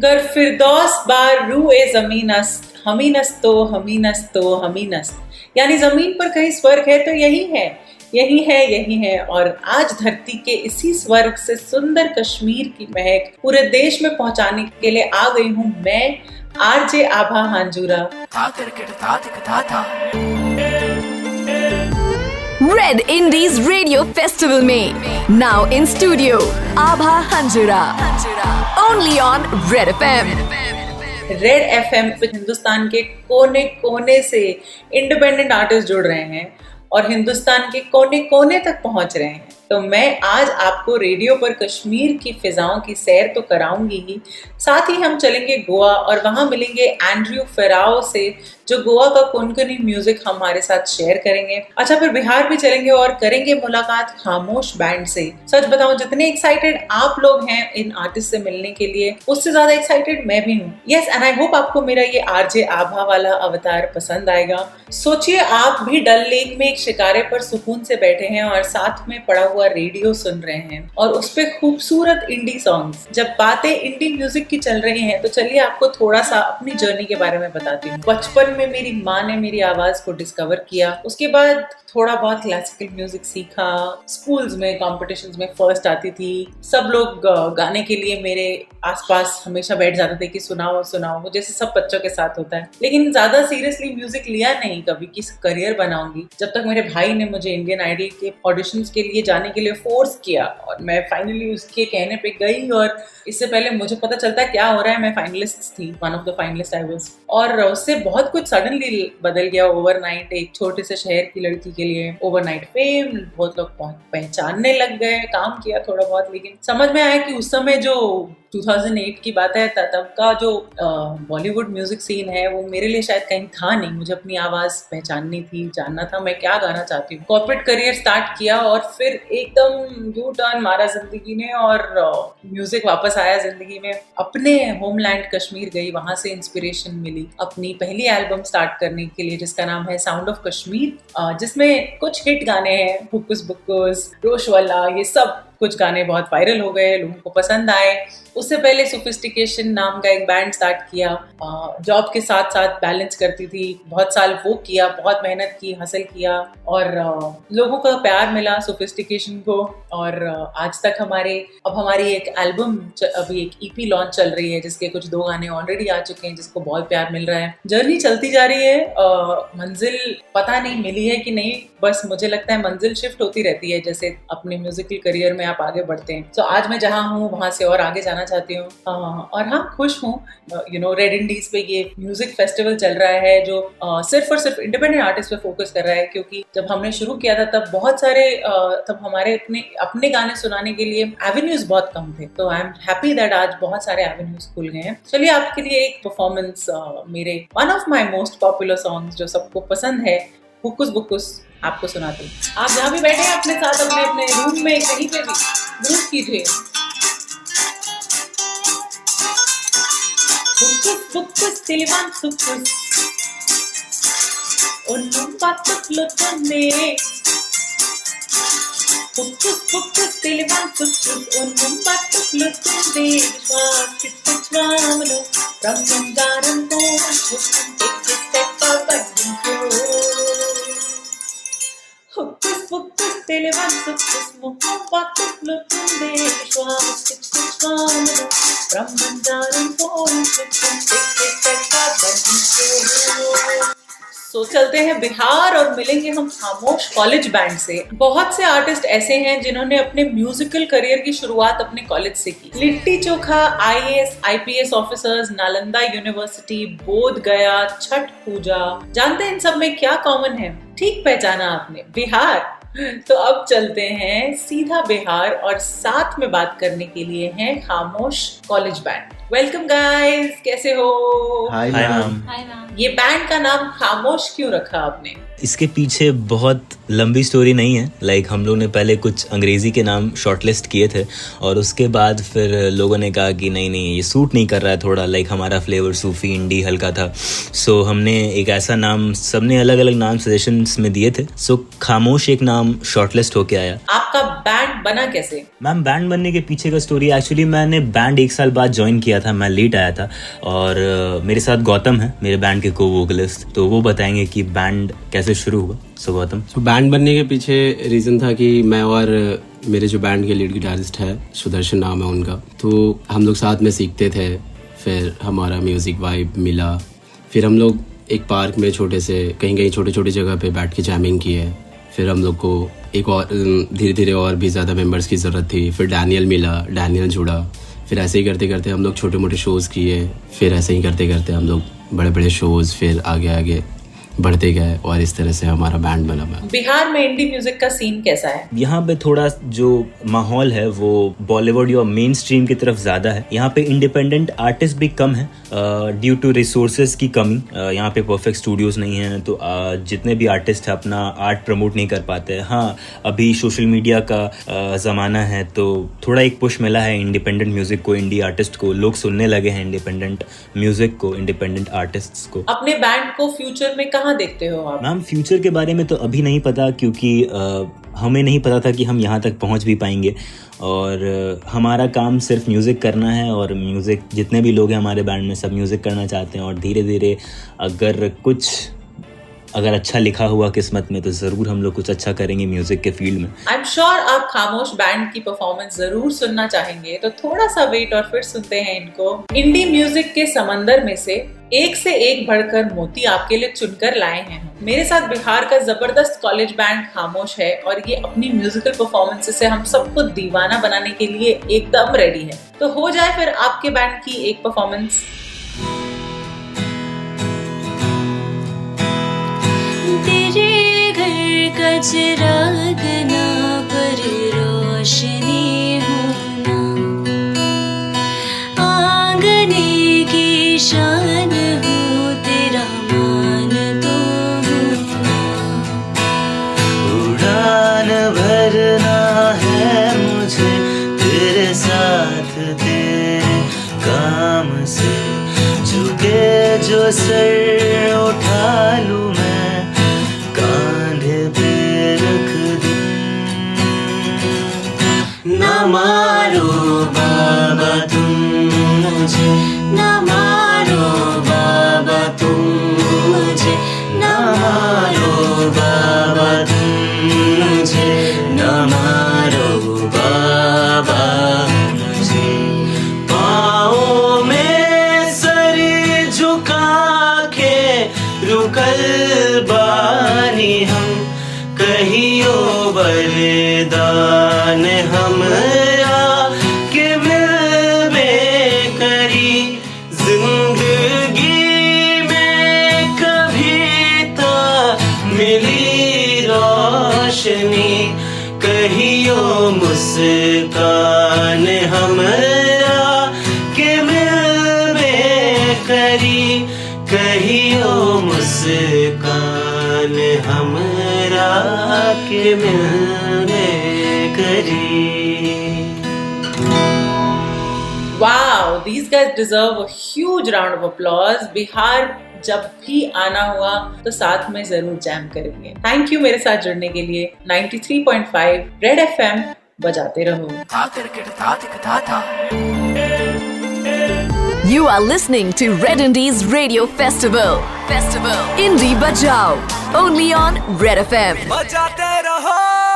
गर फिरदौस बार रूए ज़मीनस्त हमीनस्तो हमीनस्तो हमीनस्त, यानी ज़मीन पर कहीं स्वर्ग है तो यही है, यही है, यही है। और आज धरती के इसी स्वर्ग से सुंदर कश्मीर की महक पूरे देश में पहुंचाने के लिए आ गई हूं मैं RJ Abha Hanjura. Red Indies radio festival में now in studio Abha Hanjura, only on red FM. Red FM पे हिंदुस्तान के कोने कोने से इंडिपेंडेंट आर्टिस्ट जुड़ रहे हैं और हिंदुस्तान के कोने कोने तक पहुंच रहे हैं। तो मैं आज आपको रेडियो पर कश्मीर की फिजाओं की सैर तो कराऊंगी ही, साथ ही हम चलेंगे गोवा और वहां मिलेंगे एंड्रू फेराओ से, जो गोवा का कोंकणी म्यूजिक हमारे साथ शेयर करेंगे। अच्छा, फिर बिहार भी चलेंगे और करेंगे मुलाकात खामोश बैंड से। सच बताऊं, जितने एक्साइटेड आप लोग हैं इन आर्टिस्ट से मिलने के लिए, उससे ज्यादा एक्साइटेड मैं भी हूँ। यस, एंड आई होप आपको मेरा ये आरजे आभा वाला अवतार पसंद आएगा। सोचिए आप भी डल लेक में एक शिकारे पर सुकून से बैठे हैं और साथ में पड़ा रेडियो सुन रहे हैं और उसपे खूबसूरत इंडी सॉन्ग्स। जब बातें इंडी म्यूजिक की चल रही हैं, तो चलिए आपको थोड़ा सा अपनी जर्नी के बारे में बताती हूँ। बचपन में मेरी माँ ने मेरी आवाज को डिस्कवर किया, उसके बाद थोड़ा बहुत क्लासिकल म्यूजिक सीखा। स्कूल्स में कॉम्पिटिशन्स में फर्स्ट आती थी, सब लोग गाने के लिए मेरे आसपास हमेशा बैठ जाते थे कि सुनाओ सुनाओ, जैसे सब बच्चों के साथ होता है। लेकिन ज्यादा सीरियसली म्यूजिक लिया नहीं कभी कि करियर बनाऊंगी, जब तक मेरे भाई ने मुझे इंडियन आइडल के ऑडिशंस के लिए जाने के लिए फोर्स किया और मैं फाइनली उसके कहने पे गई। और इससे पहले मुझे पता चलता क्या हो रहा है, मैं फाइनलिस्ट थी, one of the finalist I was. और उससे बहुत कुछ सडनली बदल गया ओवरनाइट। एक छोटे से शहर की लड़की के लिए ओवरनाइट फेम, बहुत लोग पहचानने लग गए। काम किया थोड़ा बहुत, लेकिन समझ में आया कि उस समय जो 2008 की बात है, तब का जो बॉलीवुड म्यूजिक सीन है वो मेरे लिए शायद कहीं था नहीं। मुझे अपनी आवाज़ पहचाननी थी, जानना था मैं क्या गाना चाहती हूँ। कॉर्पोरेट करियर स्टार्ट किया और फिर एकदम यू टर्न मारा जिंदगी ने और म्यूजिक वापस आया जिंदगी में। अपने होमलैंड कश्मीर गई, वहाँ से इंस्पिरेशन मिली अपनी पहली एल्बम स्टार्ट करने के लिए, जिसका नाम है साउंड ऑफ कश्मीर, जिसमें कुछ हिट गाने हैं, हुक्स बुक्स, रोश वाला, ये सब कुछ गाने बहुत वायरल हो गए, लोगों को पसंद आए। उससे पहले सोफिस्टिकेशन नाम का एक बैंड स्टार्ट किया, जॉब के साथ साथ बैलेंस करती थी, बहुत साल वो किया, बहुत मेहनत की, हासिल किया और लोगों का प्यार मिला सोफिस्टिकेशन को। और आज तक हमारी एक एल्बम, अभी एक ईपी लॉन्च चल रही है जिसके कुछ दो गाने ऑलरेडी आ चुके हैं, जिसको बहुत प्यार मिल रहा है। जर्नी चलती जा रही है, मंजिल पता नहीं मिली है कि नहीं, बस मुझे लगता है मंजिल शिफ्ट होती रहती है जैसे अपने म्यूजिकल करियर में आप आगे बढ़ते हैं। तो आज मैं जहाँ हूँ वहाँ से और आगे जाना चाहती हूँ और हाँ, खुश हूँ। रेड इंडीज पे ये म्यूजिक फेस्टिवल चल रहा है जो सिर्फ और सिर्फ इंडिपेंडेंट आर्टिस्ट पे फोकस कर रहा है, क्योंकि जब हमने शुरू किया था तब बहुत सारे तब हमारे अपने गाने सुनाने के लिए एवेन्यूज बहुत कम थे। तो आई एम हैप्पी दैट आज बहुत सारे एवेन्यूज खुल गए हैं। चलिए आपके लिए एक परफॉर्मेंस मेरे one of my most popular songs जो सबको पसंद है, बुक्स बुक्स, आपको सुनाती हूँ। आप जहाँ भी बैठे हैं अपने साथ, अपने अपने रूम में कहीं पे भी ग्रुप कीजिए। बुक्स बुक्स सिलवान सुकुस उन्नुम पातक लुटने, बुक्स बुक्स सिलवान सुकुस उन्नुम पातक लुटने, विश्वास किस वामलो रंगम गारम को बुक्स चलते हैं बिहार और मिलेंगे हम खामोश कॉलेज बैंड से। बहुत से आर्टिस्ट ऐसे हैं जिन्होंने अपने म्यूजिकल करियर की शुरुआत अपने कॉलेज से की। Litti chokha, IAS, IPS officers, Nalanda university, Bodh Gaya, Chhath पूजा, जानते हैं इन सब में क्या कॉमन है? ठीक पहचाना आपने, बिहार। तो अब चलते हैं सीधा बिहार और साथ में बात करने के लिए हैं खामोश कॉलेज बैंड। वेलकम गाइस, कैसे हो? Hi ma'am. ये बैंड का नाम खामोश क्यों रखा आपने? इसके पीछे बहुत लंबी स्टोरी नहीं है। लाइक हम लोग ने पहले कुछ अंग्रेज़ी के नाम शॉर्टलिस्ट किए थे और उसके बाद फिर लोगों ने कहा कि नहीं नहीं ये सूट नहीं कर रहा है थोड़ा, लाइक हमारा फ्लेवर सूफ़ी इंडी हल्का था। सो हमने एक ऐसा नाम, सबने अलग अलग नाम सजेशंस में दिए थे। सो खामोश एक नाम शॉर्टलिस्ट होके आया। आपका बैंड बना कैसे? मैम बैंड बनने के पीछे का स्टोरी, एक्चुअली मैंने बैंड एक साल बाद ज्वाइन किया था, मैं लेट आया था और मेरे साथ गौतम है मेरे बैंड के को वोकलिस्ट, तो वो बताएंगे कि बैंड कैसे शुरू हुआ। सो गौतम, सो बैंड बनने के पीछे रीज़न था कि मैं और मेरे जो बैंड के लीड गिटारिस्ट है सुदर्शन नाम है उनका, तो हम लोग साथ में सीखते थे, फिर हमारा म्यूज़िक वाइब मिला, फिर हम लोग एक पार्क में छोटे से कहीं छोटे छोटे जगह पे बैठ के जैमिंग की है। फिर हम लोग को एक और धीरे धीरे और भी ज़्यादा मेम्बर्स की ज़रूरत थी, फिर डैनियल मिला, डैनियल जुड़ा, फिर ऐसे ही करते करते हम लोग छोटे मोटे शोज़ किए, फिर ऐसे ही करते करते हम लोग बड़े बड़े शोज़, फिर आगे आगे बढ़ते गए और इस तरह से हमारा बैंड बना। बिहार में इंडी म्यूजिक का सीन कैसा है? यहाँ पे थोड़ा जो माहौल है वो बॉलीवुड या मेन स्ट्रीम की तरफ ज़्यादा है। यहाँ पे इंडिपेंडेंट आर्टिस्ट भी कम है ड्यू टू रिसोर्सेज की कमी। यहाँ पे परफेक्ट स्टूडियोज़ नहीं है, तो जितने भी आर्टिस्ट हैं अपना आर्ट प्रमोट नहीं कर पाते। हाँ, अभी सोशल मीडिया का ज़माना है तो थोड़ा एक पुश मिला है इंडिपेंडेंट म्यूजिक को, इंडी आर्टिस्ट को, लोग सुनने लगे हैं इंडिपेंडेंट म्यूजिक को, इंडिपेंडेंट आर्टिस्ट्स को। अपने बैंड को फ्यूचर में कहाँ देखते हो आप? मैम फ्यूचर के बारे में तो अभी नहीं पता, क्योंकि हमें नहीं पता था कि हम यहाँ तक पहुँच भी पाएंगे और हमारा काम सिर्फ म्यूज़िक करना है और म्यूज़िक जितने भी लोग हैं हमारे बैंड में सब म्यूज़िक करना चाहते हैं और धीरे धीरे अगर अच्छा लिखा हुआ किस्मत में तो ज़रूर हम लोग कुछ अच्छा करेंगे म्यूज़िक के फील्ड में। आई एम श्योर आप खामोश बैंड की परफॉर्मेंस ज़रूर सुनना चाहेंगे, तो थोड़ा सा वेट और फिर सुनते हैं इनको। इंडी म्यूज़िक के समंदर में से एक बढ़कर मोती आपके लिए चुनकर लाए हैं। मेरे साथ बिहार का जबरदस्त कॉलेज बैंड खामोश है और ये अपनी म्यूजिकल परफॉर्मेंस से हम सबको दीवाना बनाने के लिए एकदम रेडी है। तो हो जाए फिर आपके बैंड की एक परफॉर्मेंस। तेरे घर का चिराग ना पर रोशनी होना, आंगने की शान हो तेरा मान तो होना, उड़ान भरना है मुझे तेरे साथ तेरे काम से, झुके जो सर उठा लूं ना, मारो बाबा तुम मुझे ना, मारो बाबा तुम मुझे ना, मारो बाबा तुम मुझे ना, मारो बाबा मुझे। पाँव में सर झुका के रुकल बानी हम, कहियो बलिदान हमरा के मिल में करी, जिंदगी में कभी तो मिली रोशनी, कहियो मुस्कान हमरा के मिल में करी, कहियो मुस्कान हमरा के मिल में करी। Wow, these guys deserve a huge round of applause. Bihar जब भी आना हुआ तो साथ में जरूर जैम करेंगे। थैंक यू मेरे साथ जुड़ने के लिए। 93.5 रेड FM बजाते रहो। You are listening to Red Indies Radio Festival. Indie Bajao only on Red FM. बजाते रहो।